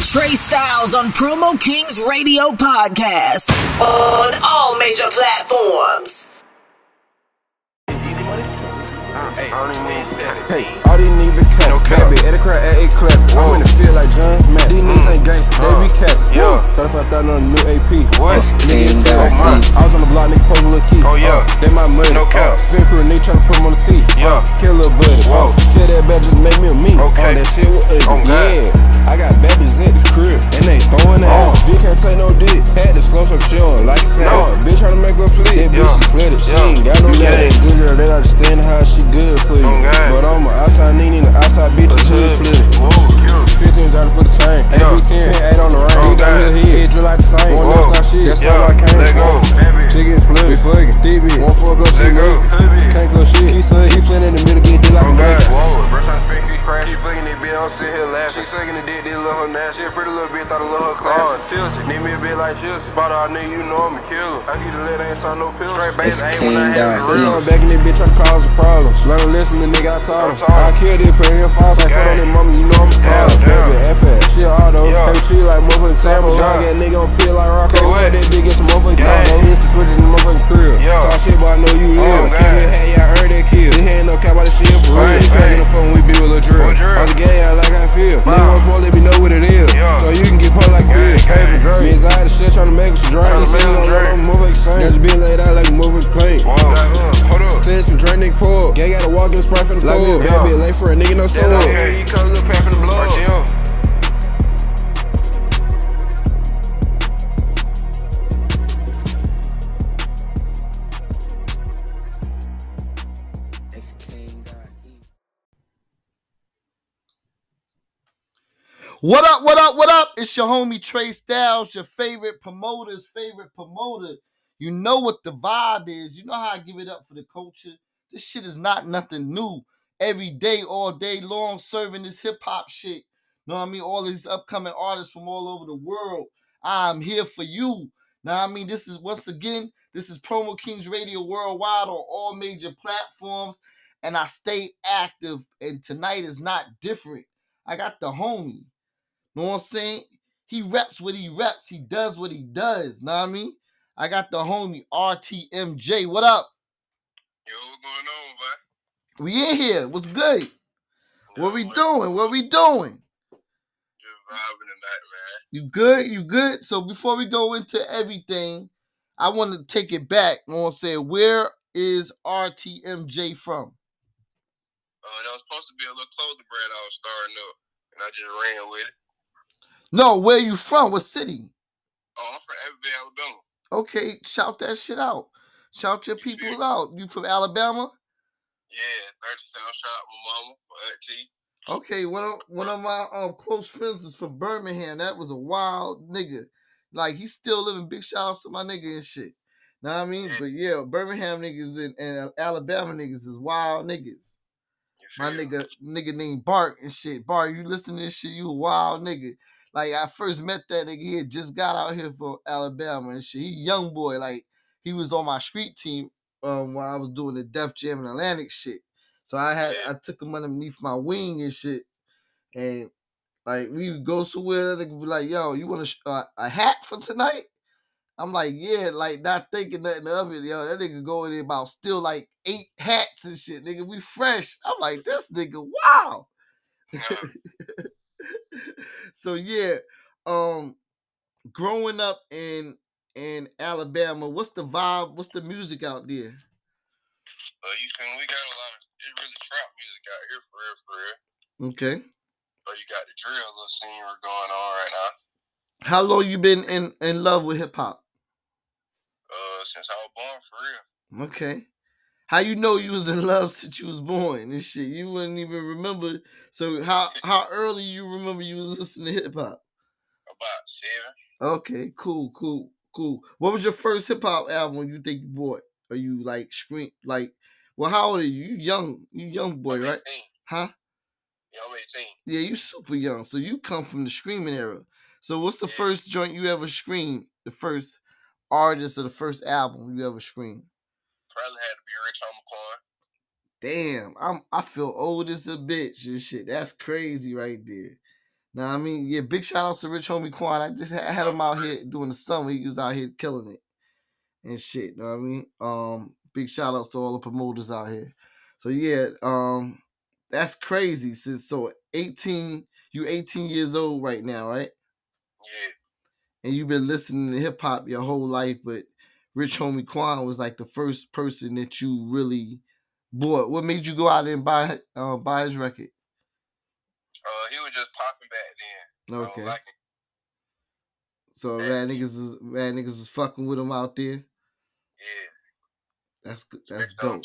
Trey Styles on Promo Kings Radio Podcast on all major platforms. Hey, all these niggas be capped, baby, at the crowd at 8 o'clock. I'm in the field like John Matt. These niggas ain't gangsta, they be capped. Yeah. 35,000 on the new AP. What? Niggas said like me. I was on the block, nigga post a little key. Oh, yeah. They my money. No cap. Spin through a nigga tryna put him on the tee. Yeah. Kill a little buddy. Whoa. Tell that bad just make me a meme. Okay. That shit was ugly. Yeah. I got babies at the crib, and they throwing that ass. Bitch can't take no dick. Had to slow up, she don't like it. No. Bitch tryna make her flip. That bitch she slid it. She ain't got no daddy. Good girl, they understand how she good for you. But I'm an outside nigga, an outside bitch, you hood flitting. 15 driving for the same. AP 10, 8 on the rain. You got me here, it drill like the same. One that's not shit, that's all I came. Let go, baby. Chicken flip, we fucking. DB, one fuck up, shit. Can't go shit. Keep playing in the middle, get dick like a bitch. Whoa, brush on speak, keep crashing. Keep flinging this bitch, I'm sitting here laughing. She sucking the dick, this little hoe nasty. She a pretty little bitch, thought I love her class. Chelsea, need me a bitch like Chelsea. Bought all nigga, you know I'm a killer. I eat a lead, ain't talking no pills. Straight baby, ain't when I had the real. Back in this bitch, I cause a problem. Learn to listen, the nigga, I taught him. I killed it, put him false. I fought on his mama, you know I'm a father. Baby, FF, she all those. They treat like motherfucking Tamil. Dog, that nigga on pill like rock. Can't fuck that bitch, get some motherfucking time. They used to switch in the motherfucking crib. Talk shit, but I know you live. Can't get had, y'all heard that kill. This ain't no cap about this shit for real. This ain't no fun, we be with a drill. I was gay, I like how I feel. Nigga on phone, let me know what it is. So you can get pumped like this. Paper drink. Me inside the shit, tryna make us a drink. This ain't no motherfucking same. Got your bitch laid out like a motherfucking plate. Test and drink, nigga, pull. Gang gotta walk in the spray from the club. Bad bitch late for a nigga, no soul. Here he come, little pap in the blood. What up, what up, what up? It's your homie Trey Styles, your favorite promoter's favorite promoter. You know what the vibe is. You know how I give it up for the culture. This shit is not nothing new. Every day, all day long, serving this hip-hop shit. You know what I mean? All these upcoming artists from all over the world. I'm here for you. Know what I mean? This is, once again, this is Promo Kings Radio Worldwide on all major platforms. And I stay active. And tonight is not different. I got the homie. Know what I'm saying? He reps what he reps. He does what he does. Know what I mean? I got the homie RTMJ. What up? Yo, what's going on, boy? We in here. What's good? Yeah, what we doing? What we doing? Just vibing tonight, man. You good? You good? So before we go into everything, I want to take it back. I want to say, where is RTMJ from? That was supposed to be a little clothing brand I was starting up, and I just ran with it. No, where you from? What city? Oh, I'm from Evansville, Alabama. Okay, shout that shit out. Shout your people out. You from Alabama? Yeah, 30 South. Shout out my mama, my auntie. Okay, one of my close friends is from Birmingham. That was a wild nigga. Like, he's still living. Big shout out to my nigga and shit. Know what I mean? Yeah. But yeah, Birmingham niggas and Alabama niggas is wild niggas. My nigga named Bart and shit. Bart, you listen to this shit, you a wild nigga. Like, I first met that nigga, he had just got out here from Alabama and shit. He young boy, like, he was on my street team while I was doing the Def Jam and Atlantic shit. So I took him underneath my wing and shit. And, like, we would go somewhere, that nigga be like, yo, you want a hat for tonight? I'm like, yeah, like, not thinking nothing of it, yo. That nigga go in there about still, like, 8 hats and shit, nigga. We fresh. I'm like, this nigga, wow. So yeah, growing up in Alabama, what's the vibe? What's the music out there? Well, you can, we got a lot of really trap music out here for real, for real. Okay. But you got the drill little scene going on right now. How long you been in love with hip hop? Since I was born, for real. Okay. How you know you was in love since you was born and shit? You wouldn't even remember. So how early you remember you was listening to hip hop? About 7. Okay, cool. What was your first hip hop album you think you bought? Or you like scream like? Well, how old are you? You young boy, I'm right? 18. Huh? Yeah, I'm 18. Yeah, you super young. So you come from the screaming era. So what's the first joint you ever screamed? The first artist or the first album you ever screamed? Probably had to be Rich Homie Kwan. Damn, I feel old as a bitch and shit. That's crazy right there. Now I mean, yeah, big shout outs to Rich Homie Kwan. I just had him out here doing the summer. He was out here killing it and shit. Know what I mean? Big shout outs to all the promoters out here. So yeah, that's crazy. Since so 18, you 18 years old right now, right? Yeah. And you've been listening to hip hop your whole life, but Rich Homie Kwan was like the first person that you really bought. What made you go out and buy his record? He was just popping back then. Okay. Like so rad niggas was fucking with him out there. Yeah. That's good. That's dope.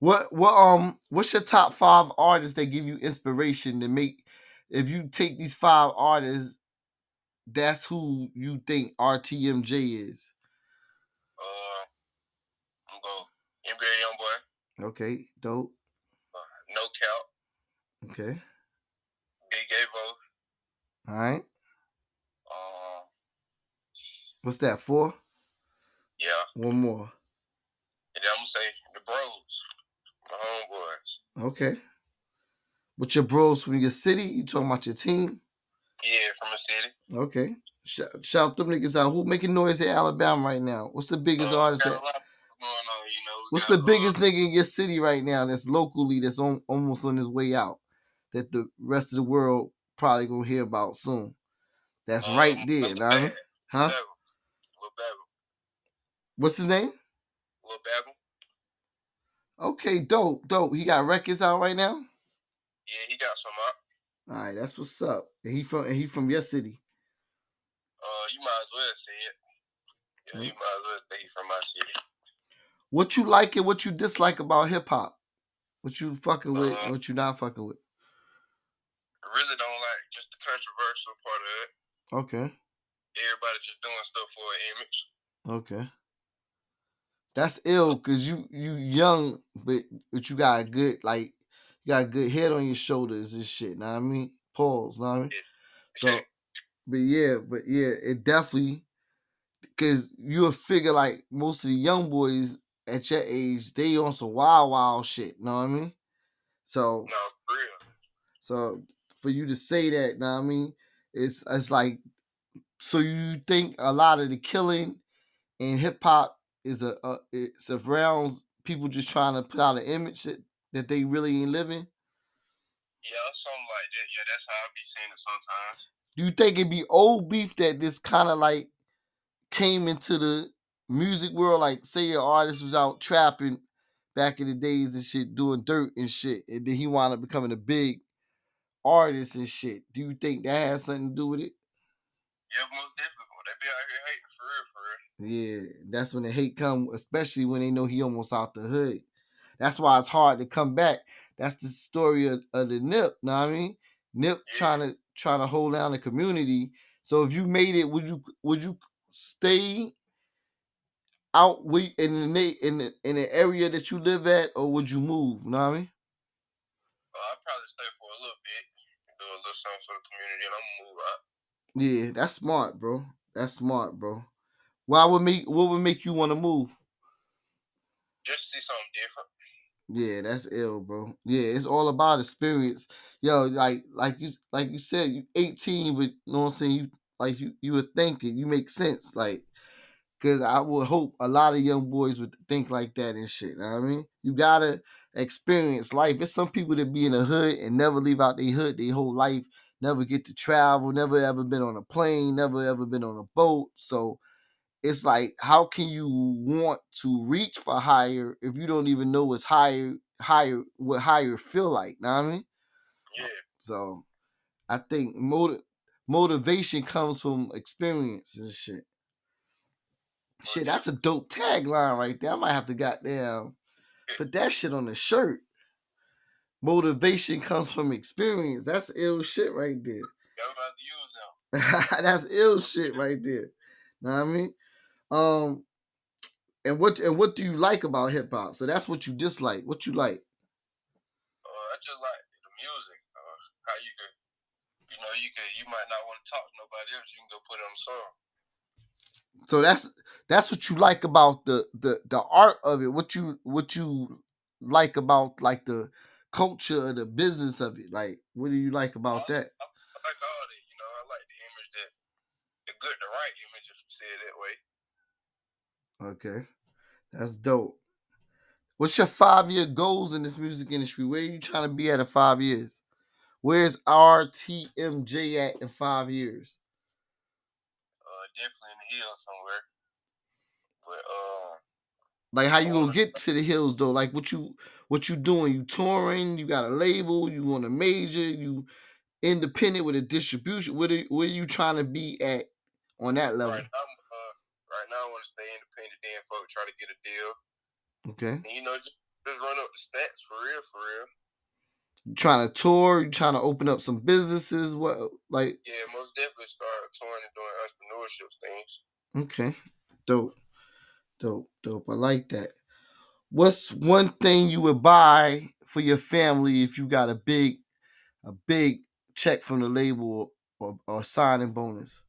What's your top 5 artists that give you inspiration to make? If you take these 5 artists, that's who you think RTMJ is. I'm going MJ Youngboy. Okay, dope. No Cap. Okay. Big Yevo. All right. What's that, 4? Yeah. One more. And then I'm gonna say the bros, the homeboys. Okay. With your bros from your city, you talking about your team? Yeah, from the city. Okay. Shout them niggas out. Who making noise in Alabama right now? What's the biggest artist? Got a lot going on, you know. What's the biggest nigga in your city right now that's locally that's on almost on his way out? That the rest of the world probably gonna hear about soon. That's right there, Lil'Babel. Huh? Lil'Babel. What's his name? Lil'Babel. Okay, dope. He got records out right now. Yeah, he got some up. All right, that's what's up. And he from your city. You might as well say it. Yeah, You might as well say he's from my city. What you like and what you dislike about hip hop? What you fucking with and what you not fucking with? Really don't like just the controversial part of it. Okay. Everybody just doing stuff for an image. Okay. That's ill, cause you young, but you got a good head on your shoulders and shit. Know what I mean? Pause. Know what I mean? So, but yeah, it definitely, cause you would figure like most of the young boys at your age, they on some wild shit. Know what I mean? So. No, for real. So. For you to say that, know what I mean? It's like, so you think a lot of the killing in hip hop is it's around people just trying to put out an image that they really ain't living? Yeah, something like that. Yeah, that's how I be seeing it sometimes. Do you think it'd be old beef that this kind of like came into the music world? Like, say your artist was out trapping back in the days and shit, doing dirt and shit, and then he wound up becoming a big artists and shit. Do you think that has something to do with it? Yeah, most definitely. They be out here hating for real. Yeah, that's when the hate come, especially when they know he almost out the hood. That's why it's hard to come back. That's the story of the Nip. Know what I mean? Nip trying to hold down the community. So if you made it, would you stay out in the area that you live at, or would you move? Know what I mean? I'd probably stay for a little bit. Do a little something for the community and I'm gonna move out. Yeah, that's smart, bro. What would make you wanna move? Just see something different. Yeah, that's ill, bro. Yeah, it's all about experience. Yo, like you said, you 18, but you know what I'm saying, you were thinking, you make sense, like, cause I would hope a lot of young boys would think like that and shit. Know what I mean? You gotta experience life. There's some people that be in the hood and never leave out their hood their whole life, never get to travel, never ever been on a plane, never ever been on a boat. So it's like, how can you want to reach for higher if you don't even know what's higher what higher feel like? Know what I mean? Yeah. So I think motivation comes from experience and shit. Shit, that's a dope tagline right there. I might have to goddamn put that shit on the shirt. Motivation comes from experience. That's ill shit right there. That's ill shit right there. Know what I mean? And what do you like about hip hop? So that's what you dislike. What you like? I just like the music. How you could, you might not want to talk to nobody else. You can go put it on the song. So that's what you like about the art of it. What you like about like the culture or the business of it. Like, what do you like about that? I see it that way. Okay, that's dope. What's your 5-year goals in this music industry? Where are you trying to be at in 5 years? Where's RTMJ at in 5 years? Definitely in the hills somewhere. But like, how you gonna get to the hills though? Like, what you doing? You touring? You got a label? You on a major? You independent with a distribution? Where are you trying to be at on that level? Right now, I want to stay independent. Then, folk try to get a deal. Okay. And, you know, just run up the stats for real, for real. You trying to tour? You trying to open up some businesses? What, like? Yeah, most definitely start touring and doing entrepreneurship things. Okay, dope. I like that. What's one thing you would buy for your family if you got a big check from the label or signing bonus?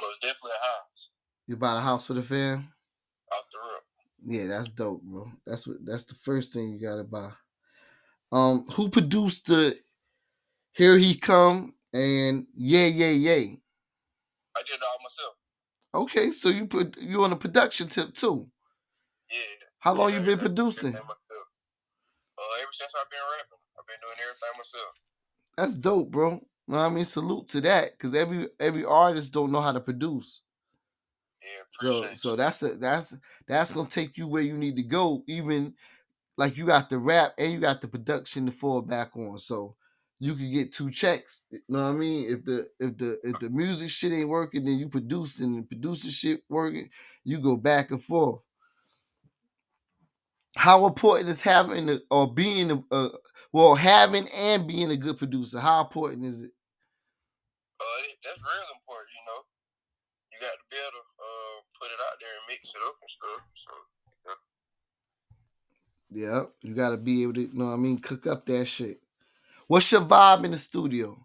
Most definitely a house. You buy a house for the fam? Off the roof. Yeah, that's dope, bro. That's the first thing you gotta buy. Who produced the Here He Come and Yeah? I did it all myself. Okay, so you on a production tip too. Yeah. How long you been producing? Ever since I've been rapping. I've been doing everything myself. That's dope, bro. I mean, salute to that, because every artist don't know how to produce. Yeah, so that's gonna take you where you need to go. Even like, you got the rap and you got the production to fall back on, so you can get 2 checks. You know what I mean? If the music shit ain't working, then you producing, and producing shit working, you go back and forth. How important is having and being a good producer? How important is it? That's real important, you know. You got to be able to put it out there and mix it up and stuff. So, yeah. Yeah, you got to be able to, you know what I mean, cook up that shit. What's your vibe in the studio?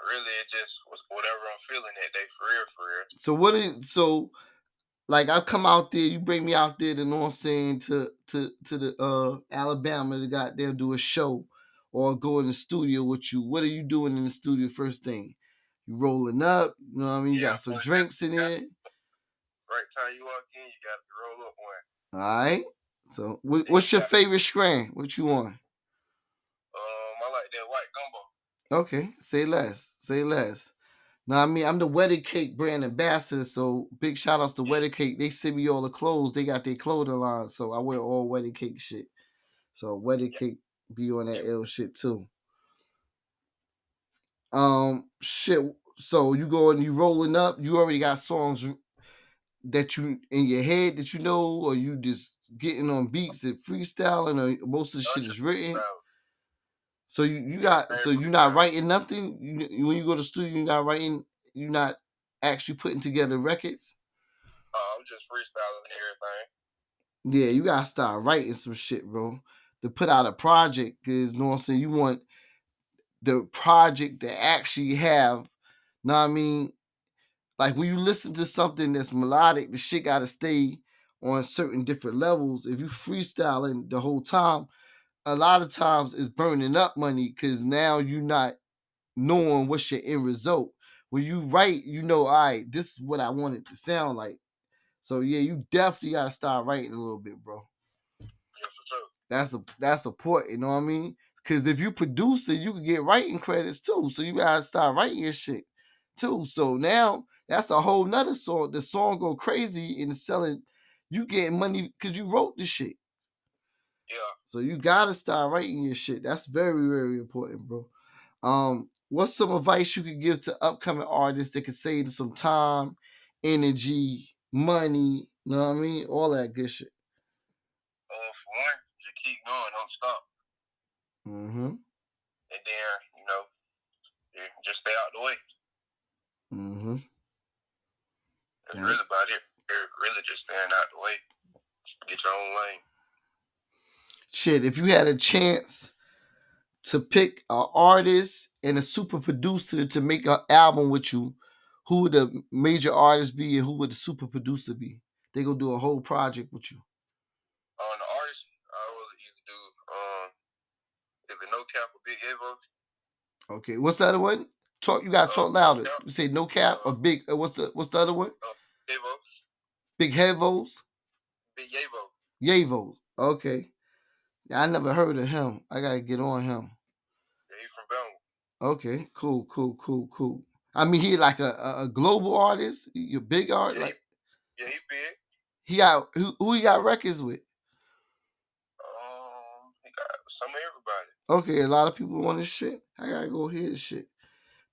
Really, it just was whatever I'm feeling that day, for real. Like, I come out there, you bring me out there, you know what I'm saying, to the Alabama to goddamn do a show or go in the studio with you. What are you doing in the studio first thing? You rolling up, you know what I mean? You got some drinks in it. Right time you walk in, you got to roll up one. All right. So, what's your favorite strain? What you on? I like that white gumbo. Okay. Say less. Now, I mean, I'm the Wedded Cake brand ambassador, so big shout outs to Wedded Cake. They send me all the clothes. They got their clothing line, so I wear all Wedded Cake shit. So Wedded Cake be on that L shit too. Shit. So you go and you rolling up. You already got songs that you in your head that you know, or you just getting on beats and freestyling, or most of the shit is written. So you're not writing nothing. When you go to the studio, you're not writing. You're not actually putting together records. I'm just freestyling everything. Yeah, you gotta start writing some shit, bro, to put out a project. Cause, you know what I'm saying, you want the project to actually have. Know what I mean? Like, when you listen to something that's melodic, the shit gotta stay on certain different levels. If you freestyling the whole time, a lot of times it's burning up money, because now you're not knowing what's your end result. When you write, you know, all right, this is what I want it to sound like. So yeah, you definitely gotta start writing a little bit, bro. Yes, for sure. That's important, you know what I mean? Because if you produce it, you can get writing credits too. So you gotta start writing your shit too. So now that's a whole nother song. The song go crazy and selling. You getting money because you wrote the shit. Yeah. So you gotta start writing your shit. That's very, very important, bro. What's some advice you could give to upcoming artists that could save some time, energy, money, you know what I mean? All that good shit. For one, just keep going, don't stop. Mm-hmm. And then, you know, just stay out the way. Mm-hmm. That's really about it. Really just staying out the way. Get your own lane. Shit, if you had a chance to pick an artist and a super producer to make an album with you, who would the major artist be and who would the super producer be? They gonna do a whole project with you. On the artist, I would either do if it no cap or Big Yevo. Okay, what's that one? Talk. You gotta talk louder. Yeah. You say no cap or big. What's the other one? Big Yevos. Big Yevo. Yevo. Okay. I never heard of him. I gotta get on him. Yeah, he's from Belmont. Okay. Cool. I mean, he like a global artist. You're big artist. Yeah, yeah, he big. He got who he got records with? He got some of everybody. Okay, a lot of people want his shit. I gotta go hear his shit.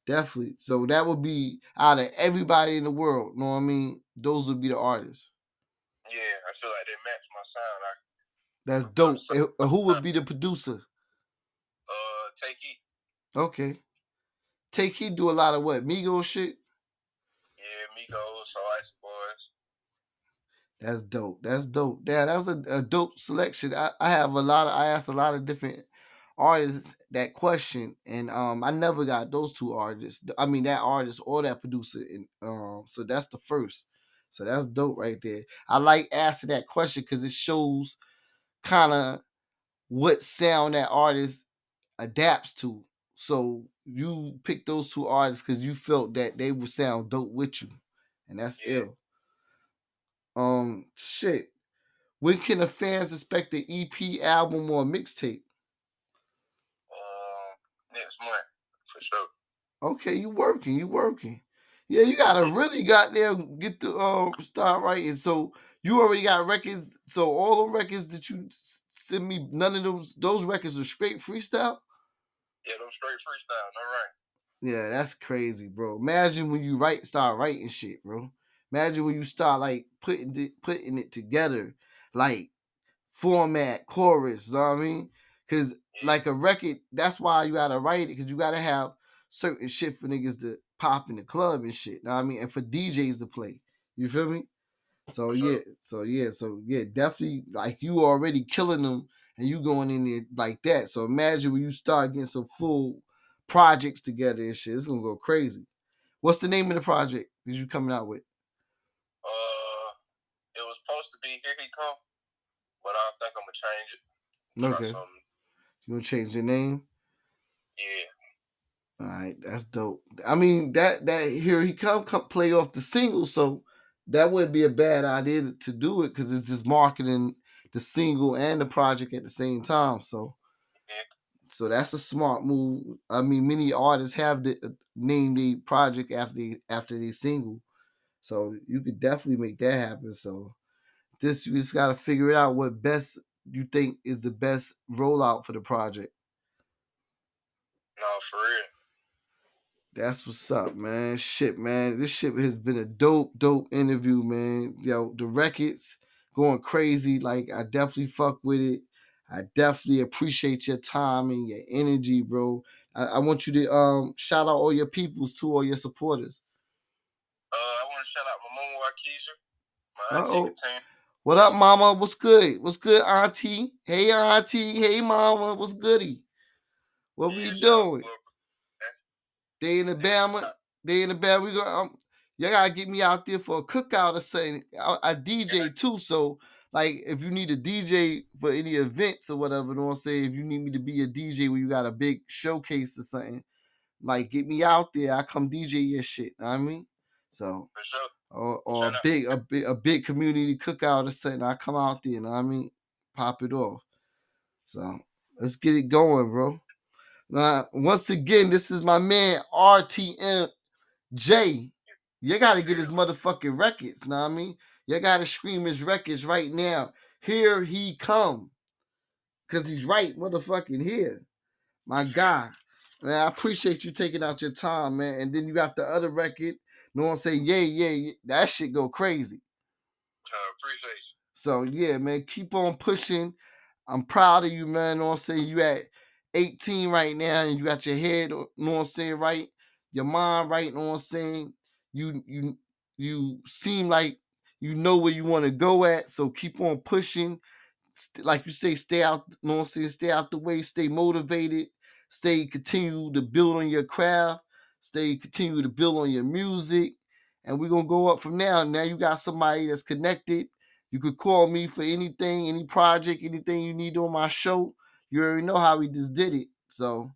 Definitely. So that would be out of everybody in the world. Know what I mean? Those would be the artists. Yeah, I feel like they match my sound. That's dope. And who would be the producer? Takey. Okay. Takey do a lot of what? Migos shit? Yeah, Migos, Ice Boys. That's dope. Yeah, that was a dope selection. I asked a lot of different artists that question, and I never got those two artists. I mean, that artist or that producer, and so that's the first. So that's dope right there. I like asking that question because it shows kind of what sound that artist adapts to. So you pick those two artists because you felt that they would sound dope with you, and that's ill. Shit. When can the fans expect an EP, album, or mixtape? Next month, for sure. Okay, you working. Yeah, you gotta really goddamn get to start writing. So you already got records. So all the records that you send me, none of those records are straight freestyle. Yeah, those straight freestyle. No right. Yeah, that's crazy, bro. Imagine when you start writing shit, bro. Imagine when you start like putting it together, like format, chorus, you know what I mean? Because like a record, that's why you got to write it, because you got to have certain shit for niggas to pop in the club and shit, you know what I mean? And for DJs to play, you feel me? So sure. So definitely like you already killing them and you going in there like that. So imagine when you start getting some full projects together and shit, it's going to go crazy. What's the name of the project that you coming out with? It was supposed to be Here He Come, but I think I'm gonna change it. Okay. You gonna change your name? Yeah. All right, that's dope. I mean, that Here He Come play off the single, so that wouldn't be a bad idea to do it because it's just marketing the single and the project at the same time. So, So that's a smart move. I mean, many artists have named the project after the single. So you could definitely make that happen. So you just got to figure it out what best you think is the best rollout for the project. No, for real. That's what's up, man. Shit, man. This shit has been a dope interview, man. Yo, the record's going crazy. Like, I definitely fuck with it. I definitely appreciate your time and your energy, bro. I want you to shout out all your peoples, too, all your supporters. I want to shout out my mama, Wakeisha, my auntie Katina. What up, mama? What's good? What's good, auntie? Hey, auntie. Hey, mama. What's goody? What we doing? They in Alabama. We go. Y'all gotta get me out there for a cookout or something. I DJ too, so like if you need a DJ for any events or whatever, don't say if you need me to be a DJ when you got a big showcase or something, like get me out there. I come DJ your shit. Know what I mean. So, for sure. Or a big community cookout or something. I come out there, you know what I mean? Pop it off. So, let's get it going, bro. Now, once again, this is my man, RTMJ. You got to get his motherfucking records, know what I mean? You got to scream his records right now. Here he come. Because he's right motherfucking here. My guy. Man, I appreciate you taking out your time, man. And then you got the other record. No one say, yeah, that shit go crazy. I appreciate you. So, yeah, man, keep on pushing. I'm proud of you, man. No one say you at 18 right now and you got your head, no one saying, right? Your mind, right? No one saying you seem like you know where you want to go at, so keep on pushing. Like you say, stay out, no one saying, stay out the way, stay motivated, continue to build on your craft. Continue to build on your music, and we're going to go up from now. Now you got somebody that's connected. You could call me for anything, any project, anything you need on my show. You already know how we just did it. So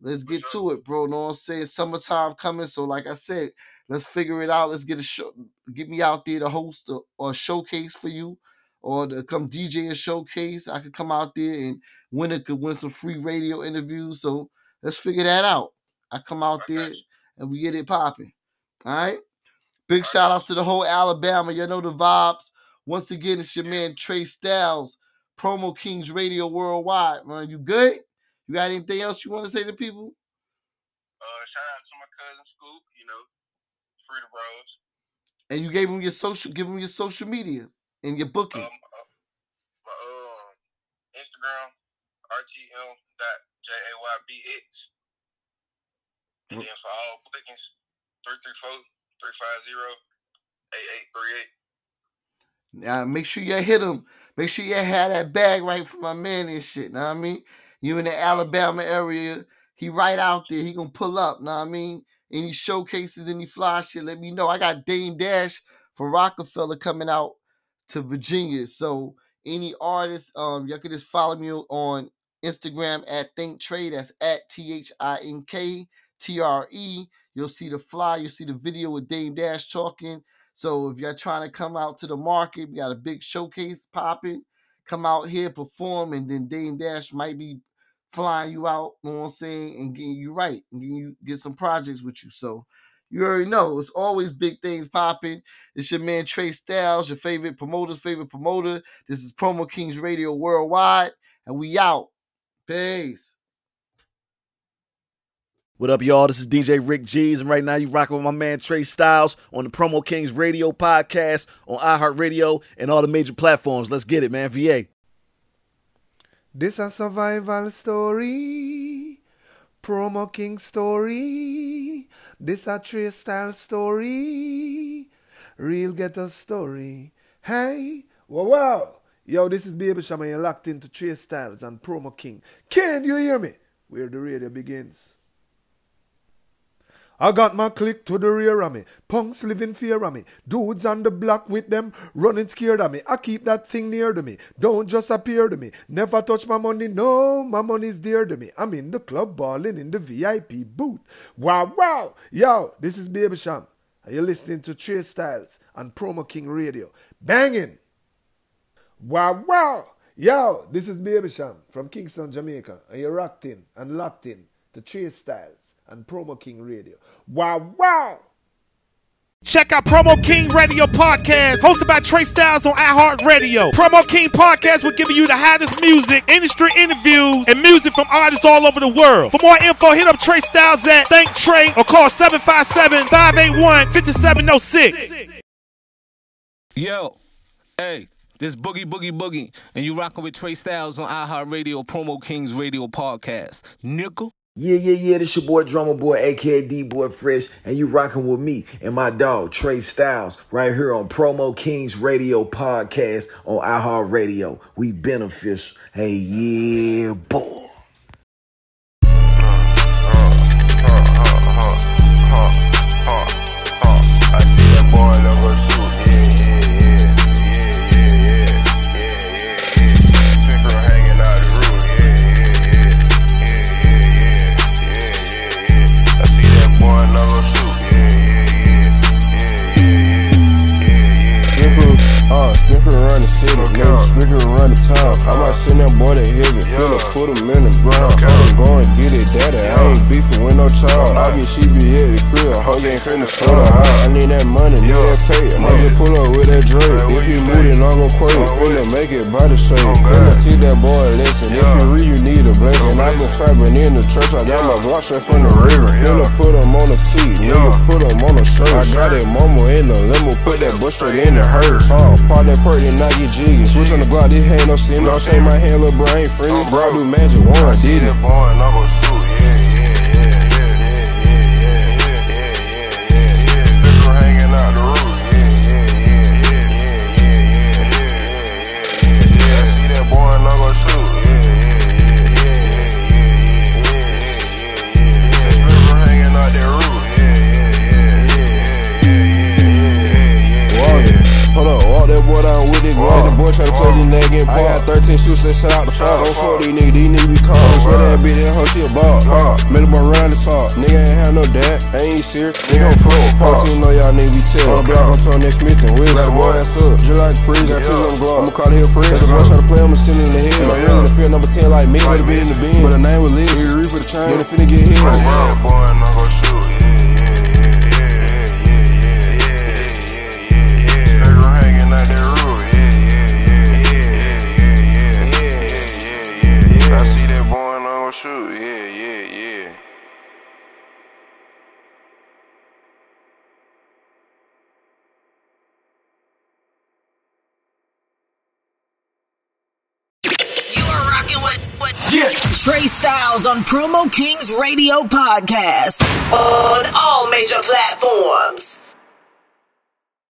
Let's get to it, bro. Know what I'm saying? Summertime coming, so like I said, let's figure it out. Let's get a show. Get me out there to host a showcase for you, or to come DJ a showcase. I could come out there and winner could win some free radio interviews. So let's figure that out. I come out there and we get it popping. All right. Big shout outs to the whole Alabama. Y'all know the vibes. Once again, it's your man Trey Styles, Promo Kings Radio Worldwide. Man, you good? You got anything else you want to say to people? Shout out to my cousin Scoop. You know, free the bros. And you gave him your social. Give him your social media and your booking. My Instagram rtm.jayabx. And then for all bookings, 334-350-8838. Now make sure you hit him. Make sure you have that bag right for my man and shit. Know what I mean? You in the Alabama area, he right out there. He gonna pull up, know what I mean? Any showcases, any fly shit, let me know. I got Dame Dash from Rockefeller coming out to Virginia. So any artists, y'all can just follow me on Instagram at ThinkTre. That's at THINKTRE. You'll see the fly. You'll see the video with Dame Dash talking. So if y'all trying to come out to the market, we got a big showcase popping. Come out here, perform, and then Dame Dash might be flying you out, you know what I'm saying, and getting you right, and getting you get some projects with you. So you already know it's always big things popping. It's your man Trey Styles, your favorite promoter's favorite promoter. This is Promo Kings Radio Worldwide, and we out. Peace. What up, y'all? This is DJ Rick G's, and right now you rocking with my man Trey Styles on the Promo Kings Radio podcast on iHeartRadio and all the major platforms. Let's get it, man. VA. This a survival story, Promo King story. This a Trey Styles story, real ghetto story. Hey, wow, wow. Yo, this is Baby Shaman. You're locked into Trey Styles and Promo King. Can you hear me? Where the radio begins. I got my click to the rear of me. Punks live in fear of me. Dudes on the block with them running scared of me. I keep that thing near to me. Don't just appear to me. Never touch my money. No, my money's dear to me. I'm in the club balling in the VIP booth. Wow, wow. Yo, this is Baby Sham. Are you listening to Trey Styles on Promo King Radio? Banging. Wow, wow. Yo, this is Baby Sham from Kingston, Jamaica. Are you rocked in and locked in to Trey Styles and Promo King Radio? Wow, wow! Check out Promo King Radio Podcast, hosted by Trey Styles on iHeartRadio. Promo King Podcast will give you the hottest music, industry interviews, and music from artists all over the world. For more info, hit up Trey Styles at ThinkTre or call 757-581-5706. Yo, hey, this Boogie Boogie Boogie, and you rocking with Trey Styles on iHeartRadio, Promo Kings Radio Podcast. Nickel. Yeah, yeah, yeah, this your boy Drummer Boy, a.k.a. D Boy Fresh, and you rocking with me and my dog, Trey Styles, right here on Promo Kings Radio Podcast on iHeartRadio. We beneficial. Hey, yeah, boy. Nigga around the town, I might send that boy to heaven. Finna put him in the ground. I'm going get it, daddy. I ain't beefing with no child. I be she be at the crib. Hog ain't finna slow down. I need that money, need that pay. I might just pull up with that Drake. If you moving, I'm gon' quake. Finna make it by the shade. Finna teach that boy a lesson. If you read, you need a blessing. I been trapping in the church. I got my block straight from the river. Finna put him on the tee. Nigga put him on the shirt. I got that mama in the limo. Put that butt straight in the hurt. Pop that perk and knock your G. Switch on the Glock, this ain't no sin. I'll shake my hand, little bro, I ain't friendly. Bro, I do magic, one, I did it. Boy, and I go shoot, yeah. Nigga hanging out the roof, yeah. I see that boy, and I go shoot, yeah. Nigga hanging out that roof, yeah. Hold up, walk that boy down with it, boy. The boy tryna play this nigga in part. 13 shoots and shut out the fire. Don't fuck these niggas, these niggas be cold. Swear that bitch, that hoe, she a ball. Made him around the top. Nigga ain't have no dad, ain't serious. Nigga ain't pro. Posting know y'all niggas be chill. I'm black, I'm talking that Smith and West. Black boy, ass up. Just like Freeze, I feel them glow. I'ma call it here Freeze. Cause the boy try to play him and send him in the head. I'm in the field number 10 like me. Put a bit in the bin. But the name was Lee. He reef for the train. Then it finna get hit. Black boy, and I'm gon' shoot. Trey Styles on Promo Kings Radio Podcast on all major platforms.